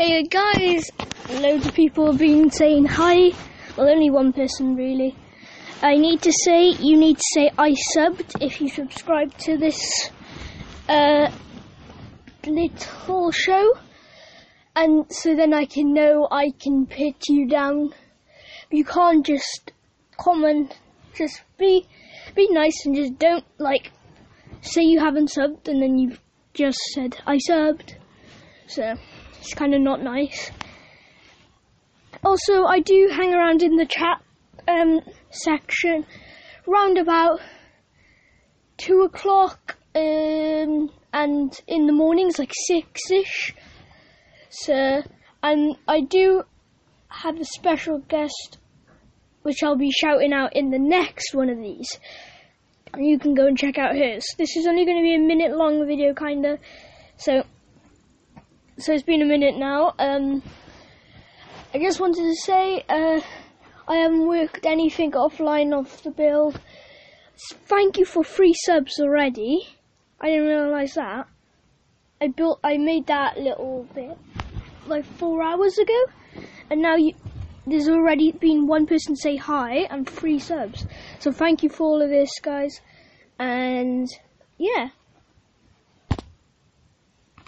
Hey guys, loads of people have been saying hi, well only one person really. I need to say, you need to say I subbed if you subscribe to this little show, and so then I can know I can put you down. You can't just comment, just be nice and just don't like say you haven't subbed and then you've just said I subbed. So it's kind of not nice. Also, I do hang around in the chat section round about 2 o'clock and in the mornings like 6ish. So, and I do have a special guest which I'll be shouting out in the next one of these. And you can go and check out hers. This is only going to be a minute long video kinda. So it's been a minute now. I just wanted to say I haven't worked anything offline off the build. Thank you for 3 subs already. I didn't realise that. I made that little bit like 4 hours ago, and now there's already been one person say hi and 3 subs. So thank you for all of this, guys, and yeah.